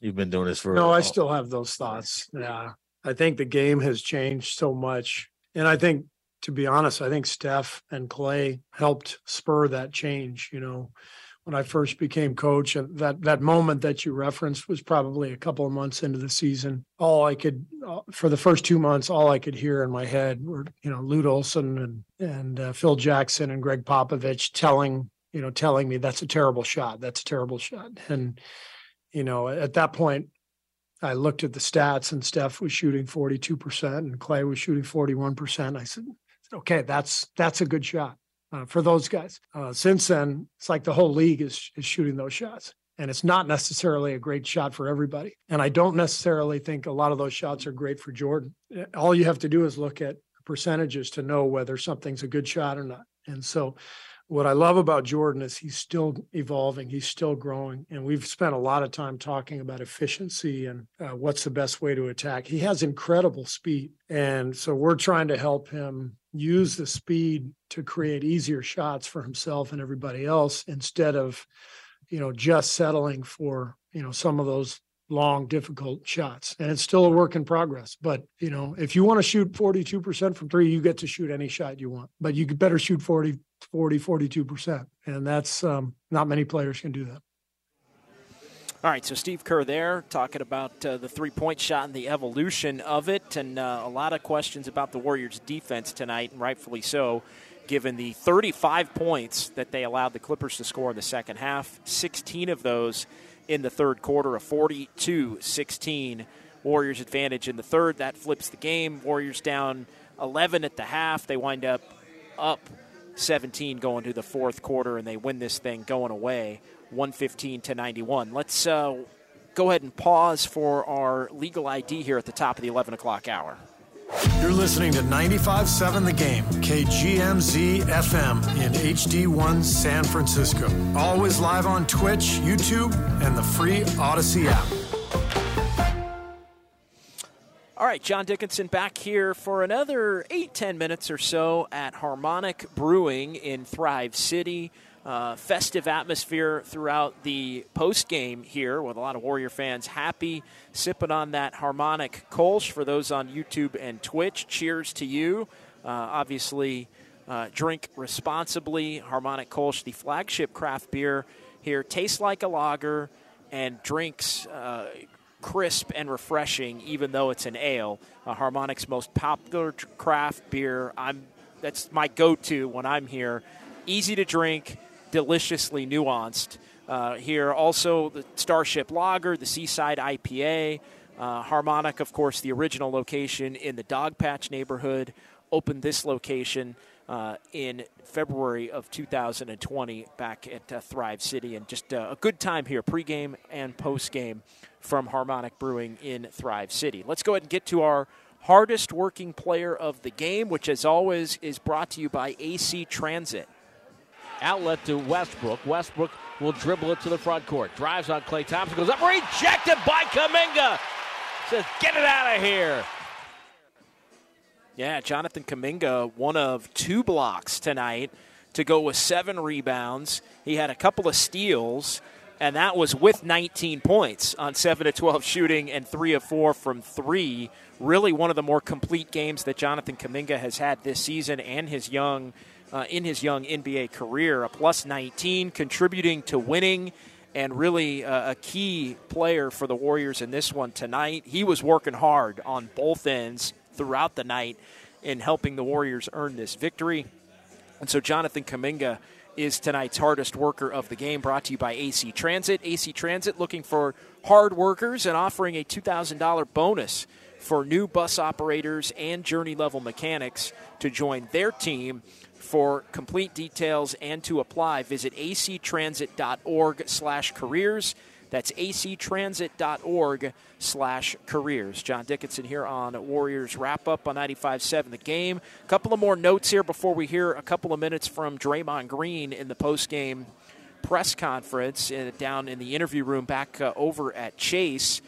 you've been doing this for? No, I still have those thoughts. Yeah. I think the game has changed so much. And I think, to be honest, I think Steph and Clay helped spur that change. You know, when I first became coach, and that moment that you referenced was probably a couple of months into the season. For the first 2 months, all I could hear in my head were, you know, Lute Olson and Phil Jackson and Greg Popovich telling me that's a terrible shot. That's a terrible shot. And, you know, at that point, I looked at the stats, and Steph was shooting 42% and Clay was shooting 41%. I said, okay, that's a good shot. For those guys. Since then, it's like the whole league is shooting those shots, and it's not necessarily a great shot for everybody. And I don't necessarily think a lot of those shots are great for Jordan. All you have to do is look at percentages to know whether something's a good shot or not. And so what I love about Jordan is he's still evolving. He's still growing. And we've spent a lot of time talking about efficiency and what's the best way to attack. He has incredible speed. And so we're trying to help him use the speed to create easier shots for himself and everybody else, instead of, you know, just settling for, you know, some of those long, difficult shots. And it's still a work in progress. But, you know, if you want to shoot 42% from three, you get to shoot any shot you want, but you could better shoot 42%. And that's not many players can do that. All right, so Steve Kerr there talking about the three-point shot and the evolution of it, and a lot of questions about the Warriors' defense tonight, and rightfully so, given the 35 points that they allowed the Clippers to score in the second half, 16 of those in the third quarter, a 42-16 Warriors advantage in the third. That flips the game. Warriors down 11 at the half. They wind up 17 going to the fourth quarter, and they win this thing going away, 115-91. Let's go ahead and pause for our legal ID here at the top of the 11 o'clock hour. You're listening to 95.7 The Game, KGMZ FM in HD1 San Francisco. Always live on Twitch, YouTube, and the free Odyssey app. All right, John Dickinson back here for another 8-10 minutes or so at Harmonic Brewing in Thrive City. Festive atmosphere throughout the post-game here, with a lot of Warrior fans happy, sipping on that Harmonic Kolsch. For those on YouTube and Twitch, cheers to you. Obviously, drink responsibly. Harmonic Kolsch, the flagship craft beer here, tastes like a lager and drinks crisp and refreshing, even though it's an ale. Harmonic's most popular craft beer. That's my go-to when I'm here. Easy to drink, deliciously nuanced. Here also the Starship Lager, the Seaside IPA, Harmonic, of course, the original location in the Dogpatch neighborhood, opened this location in February of 2020 back at Thrive City. And just a good time here, pregame and postgame from Harmonic Brewing in Thrive City. Let's go ahead and get to our hardest working player of the game, which as always is brought to you by AC Transit. Outlet to Westbrook. Westbrook will dribble it to the front court. Drives on Klay Thompson. Goes up. Rejected by Kuminga. Says, get it out of here. Yeah, Jonathan Kuminga, one of two blocks tonight to go with 7 rebounds. He had a couple of steals, and that was with 19 points on 7-12 shooting and 3 of 4 from 3. Really one of the more complete games that Jonathan Kuminga has had this season and in his young NBA career. A plus 19, contributing to winning, and really a key player for the Warriors in this one tonight. He was working hard on both ends throughout the night in helping the Warriors earn this victory. And so Jonathan Kuminga is tonight's hardest worker of the game, brought to you by AC Transit. AC Transit looking for hard workers and offering a $2,000 bonus for new bus operators and journey-level mechanics to join their team. For complete details and to apply, visit actransit.org/careers. That's actransit.org/careers. John Dickinson here on Warriors Wrap-Up on 95.7 The Game. A couple of more notes here before we hear a couple of minutes from Draymond Green in the postgame press conference down in the interview room back over at Chase.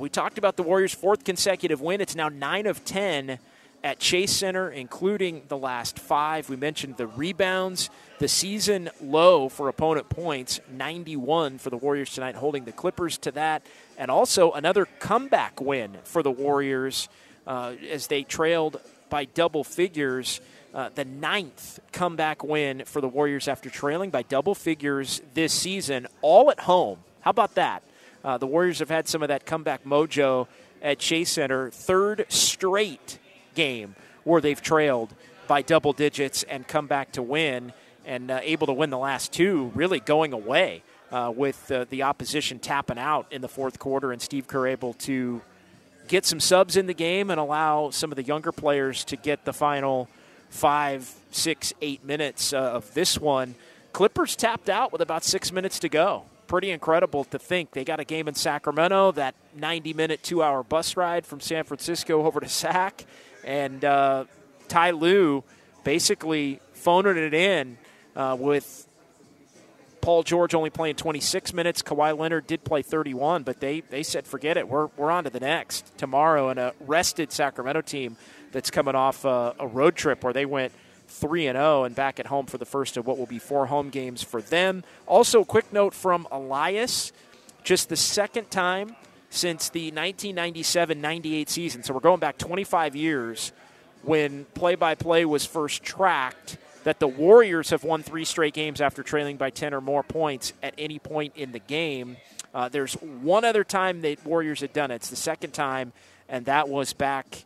We talked about the Warriors' 4th consecutive win. It's now 9 of 10 at Chase Center, including the last 5. We mentioned the rebounds, the season low for opponent points, 91 for the Warriors tonight, holding the Clippers to that. And also another comeback win for the Warriors as they trailed by double figures. The 9th comeback win for the Warriors after trailing by double figures this season, all at home. How about that? The Warriors have had some of that comeback mojo at Chase Center. 3rd straight game where they've trailed by double digits and come back to win, and able to win the last 2, really going away with the opposition tapping out in the 4th quarter, and Steve Kerr able to get some subs in the game and allow some of the younger players to get the final 5, 6, 8 minutes of this one. Clippers tapped out with about 6 minutes to go. Pretty incredible to think they got a game in Sacramento, that 90-minute, 2-hour bus ride from San Francisco over to Sac, and Ty Lue basically phoning it in with Paul George only playing 26 minutes. Kawhi Leonard did play 31, but they said, forget it, we're on to the next tomorrow, and a rested Sacramento team that's coming off a road trip where they went 3-0 and back at home for the first of what will be 4 home games for them. Also, a quick note from Elias, just the 2nd time since the 1997-98 season, so we're going back 25 years when play-by-play was first tracked, that the Warriors have won 3 straight games after trailing by 10 or more points at any point in the game. There's one other time the Warriors had done it. It's the 2nd time, and that was back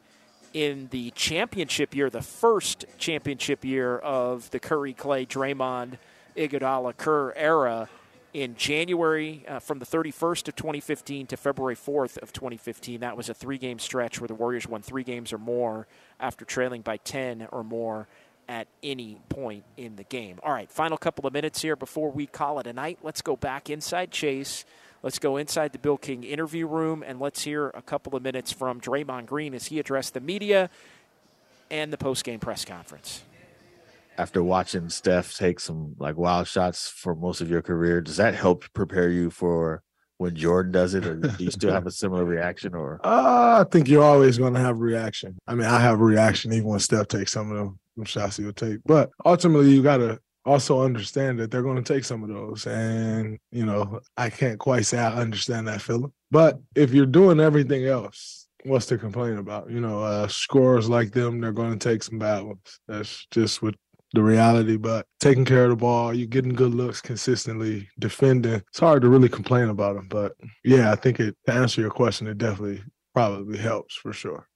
in the championship year, the first championship year of the Curry, Clay, Draymond, Iguodala, Kerr era, in January from the 31st of 2015 to February 4th of 2015. That was a 3-game stretch where the Warriors won 3 games or more after trailing by 10 or more at any point in the game. All right, final couple of minutes here before we call it a night. Let's go back inside Chase. Let's go inside the Bill King interview room, and let's hear a couple of minutes from Draymond Green as he addressed the media and the post-game press conference. After watching Steph take some like wild shots for most of your career, does that help prepare you for when Jordan does it, or do you still have a similar reaction? Or I think you're always going to have a reaction. I mean, I have a reaction even when Steph takes some of them shots he'll take. But ultimately, you got to also understand that they're going to take some of those. And, you know, I can't quite say I understand that feeling. But if you're doing everything else, what's to complain about? You know, scorers like them, they're going to take some bad ones. That's just what the reality. But taking care of the ball, you're getting good looks consistently, defending. It's hard to really complain about them. But, yeah, I think to answer your question, it definitely probably helps for sure.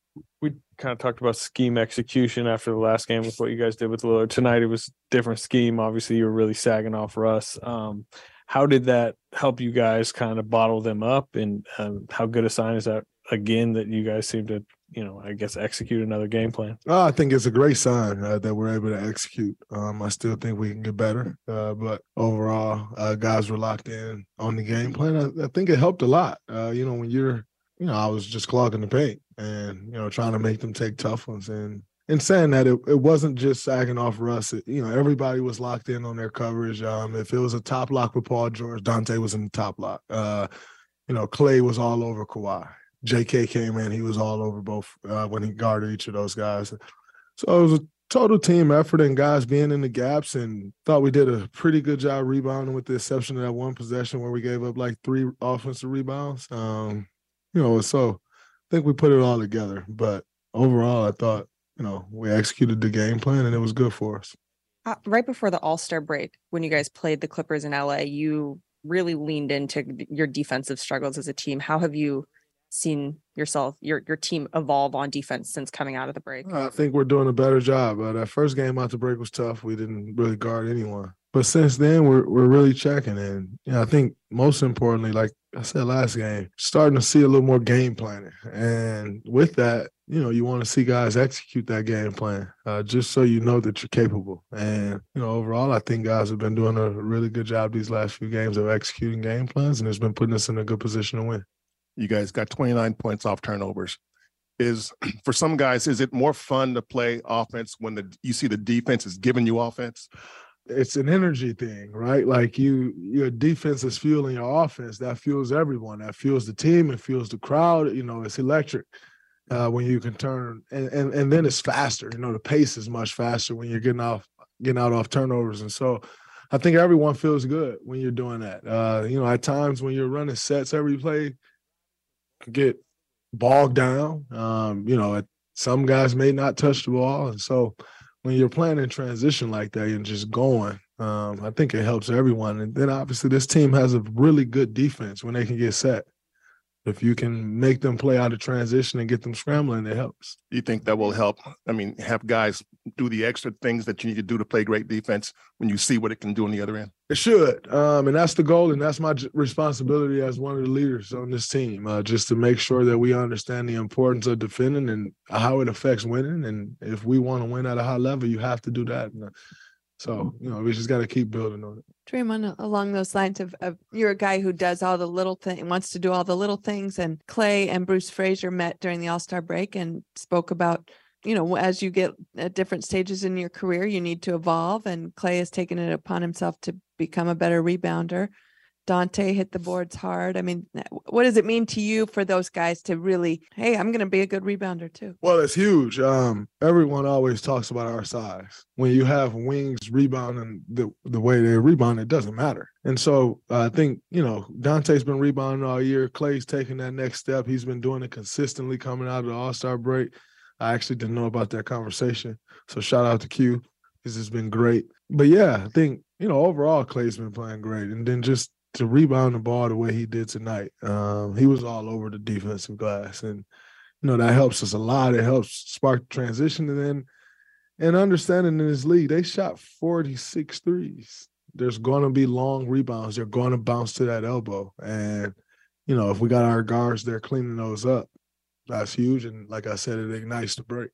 We kind of talked about scheme execution after the last game with what you guys did with Lillard. Tonight it was different scheme. Obviously, you were really sagging off Russ. How did that help you guys kind of bottle them up? And how good a sign is that, again, that you guys seem to, you know, I guess, execute another game plan? I think it's a great sign that we're able to execute. I still think we can get better. But overall, guys were locked in on the game plan. I think it helped a lot. You know, when you're, you know, I was just clogging the paint and, you know, trying to make them take tough ones. And saying that, it wasn't just sagging off Russ. You know, everybody was locked in on their coverage. If it was a top lock with Paul George, Dante was in the top lock. You know, Clay was all over Kawhi. JK came in. He was all over both when he guarded each of those guys. So it was a total team effort and guys being in the gaps, and thought we did a pretty good job rebounding with the exception of that one possession where we gave up like 3 offensive rebounds. So I think we put it all together. But overall, I thought, we executed the game plan and it was good for us. Right before the All-Star break, when you guys played the Clippers in LA, you really leaned into your defensive struggles as a team. How have you seen your team evolve on defense since coming out of the break? I think we're doing a better job. That first game out the break was tough. We didn't really guard anyone. But since then, we're really checking. And I think most importantly, like I said last game, starting to see a little more game planning. And with that, you want to see guys execute that game plan just so you know that you're capable. And, overall, I think guys have been doing a really good job these last few games of executing game plans, and it's been putting us in a good position to win. You guys got 29 points off turnovers. For some guys, is it more fun to play offense when you see the defense is giving you offense? It's an energy thing, right? Like your defense is fueling your offense. That fuels everyone. That fuels the team. It fuels the crowd. It's electric when you can turn. And then it's faster. The pace is much faster when you're getting out off turnovers. And so I think everyone feels good when you're doing that. At times when you're running sets every play, get bogged down. Some guys may not touch the ball. And so when you're playing in transition like that and just going, I think it helps everyone. And then obviously this team has a really good defense when they can get set. If you can make them play out of transition and get them scrambling, it helps. You think that will help? Have guys do the extra things that you need to do to play great defense when you see what it can do on the other end? It should. And that's the goal, and that's my responsibility as one of the leaders on this team, just to make sure that we understand the importance of defending and how it affects winning. And if we want to win at a high level, you have to do that. So, we just got to keep building on it. Draymond, along those lines of you're a guy who does all the little things, wants to do all the little things. And Clay and Bruce Frazier met during the All-Star break and spoke about, as you get at different stages in your career, you need to evolve. And Clay has taken it upon himself to become a better rebounder. Dante hit the boards hard. What does it mean to you for those guys to really, hey, I'm going to be a good rebounder too? Well, it's huge. Everyone always talks about our size. When you have wings rebounding the way they rebound, it doesn't matter. And so I think, Dante's been rebounding all year. Clay's taking that next step. He's been doing it consistently coming out of the All-Star break. I actually didn't know about that conversation. So shout out to Q. This has been great. But yeah, I think, overall Clay's been playing great. And then just to rebound the ball the way he did tonight. He was all over the defensive glass. And, that helps us a lot. It helps spark transition. And then, understanding in this league, they shot 46 threes. There's going to be long rebounds. They're going to bounce to that elbow. And, if we got our guards there cleaning those up, that's huge. And like I said, it ignites the break.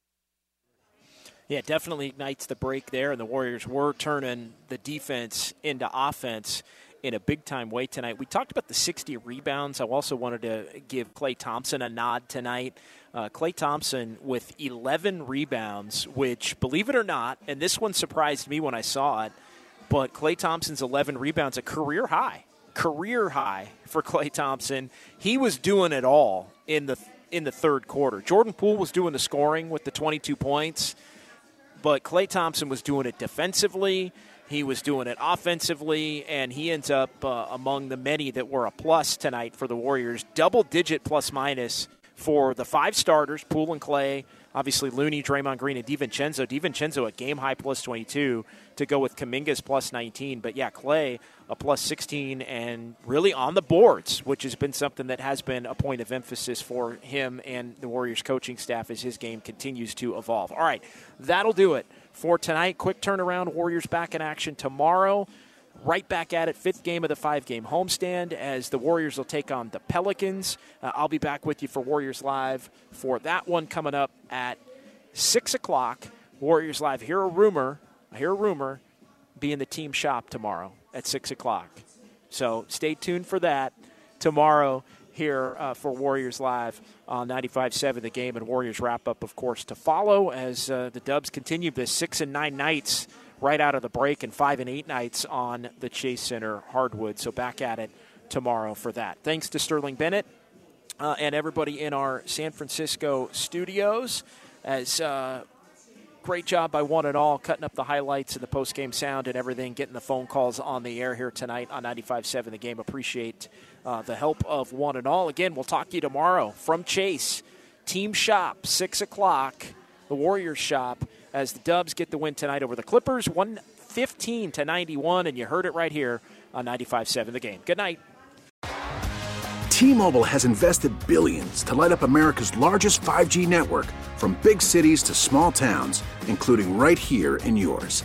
Yeah, it definitely ignites the break there. And the Warriors were turning the defense into offense in a big-time way tonight. We talked about the 60 rebounds. I also wanted to give Klay Thompson a nod tonight. Klay Thompson with 11 rebounds, which, believe it or not, and this one surprised me when I saw it, but Klay Thompson's 11 rebounds, a career high for Klay Thompson. He was doing it all in the third quarter. Jordan Poole was doing the scoring with the 22 points, but Klay Thompson was doing it defensively. He was doing it offensively, and he ends up among the many that were a plus tonight for the Warriors. Double-digit plus-minus for the 5 starters, Poole and Clay, obviously Looney, Draymond Green, and DiVincenzo. DiVincenzo a game-high plus 22 to go with Kuminga's plus 19. But, yeah, Clay a plus 16 and really on the boards, which has been something that has been a point of emphasis for him and the Warriors coaching staff as his game continues to evolve. All right, that'll do it for tonight. Quick turnaround, Warriors back in action tomorrow. Right back at it, 5th game of the 5-game homestand as the Warriors will take on the Pelicans. I'll be back with you for Warriors Live for that one coming up at 6 o'clock. Warriors Live, I hear a rumor, be in the team shop tomorrow at 6 o'clock. So stay tuned for that tomorrow here for Warriors Live on 95.7 The Game, and Warriors wrap-up, of course, to follow as the Dubs continue the 6 and 9 nights right out of the break and 5 and 8 nights on the Chase Center hardwood. So back at it tomorrow for that. Thanks to Sterling Bennett and everybody in our San Francisco studios as great job by one and all, cutting up the highlights and the post-game sound and everything, getting the phone calls on the air here tonight on 95.7 The Game. Appreciate the help of one and all. Again, we'll talk to you tomorrow from Chase. Team shop, 6 o'clock, the Warriors shop, as the Dubs get the win tonight over the Clippers, 115-91, and you heard it right here on 95.7 The Game. Good night. T-Mobile has invested billions to light up America's largest 5G network, from big cities to small towns, including right here in yours.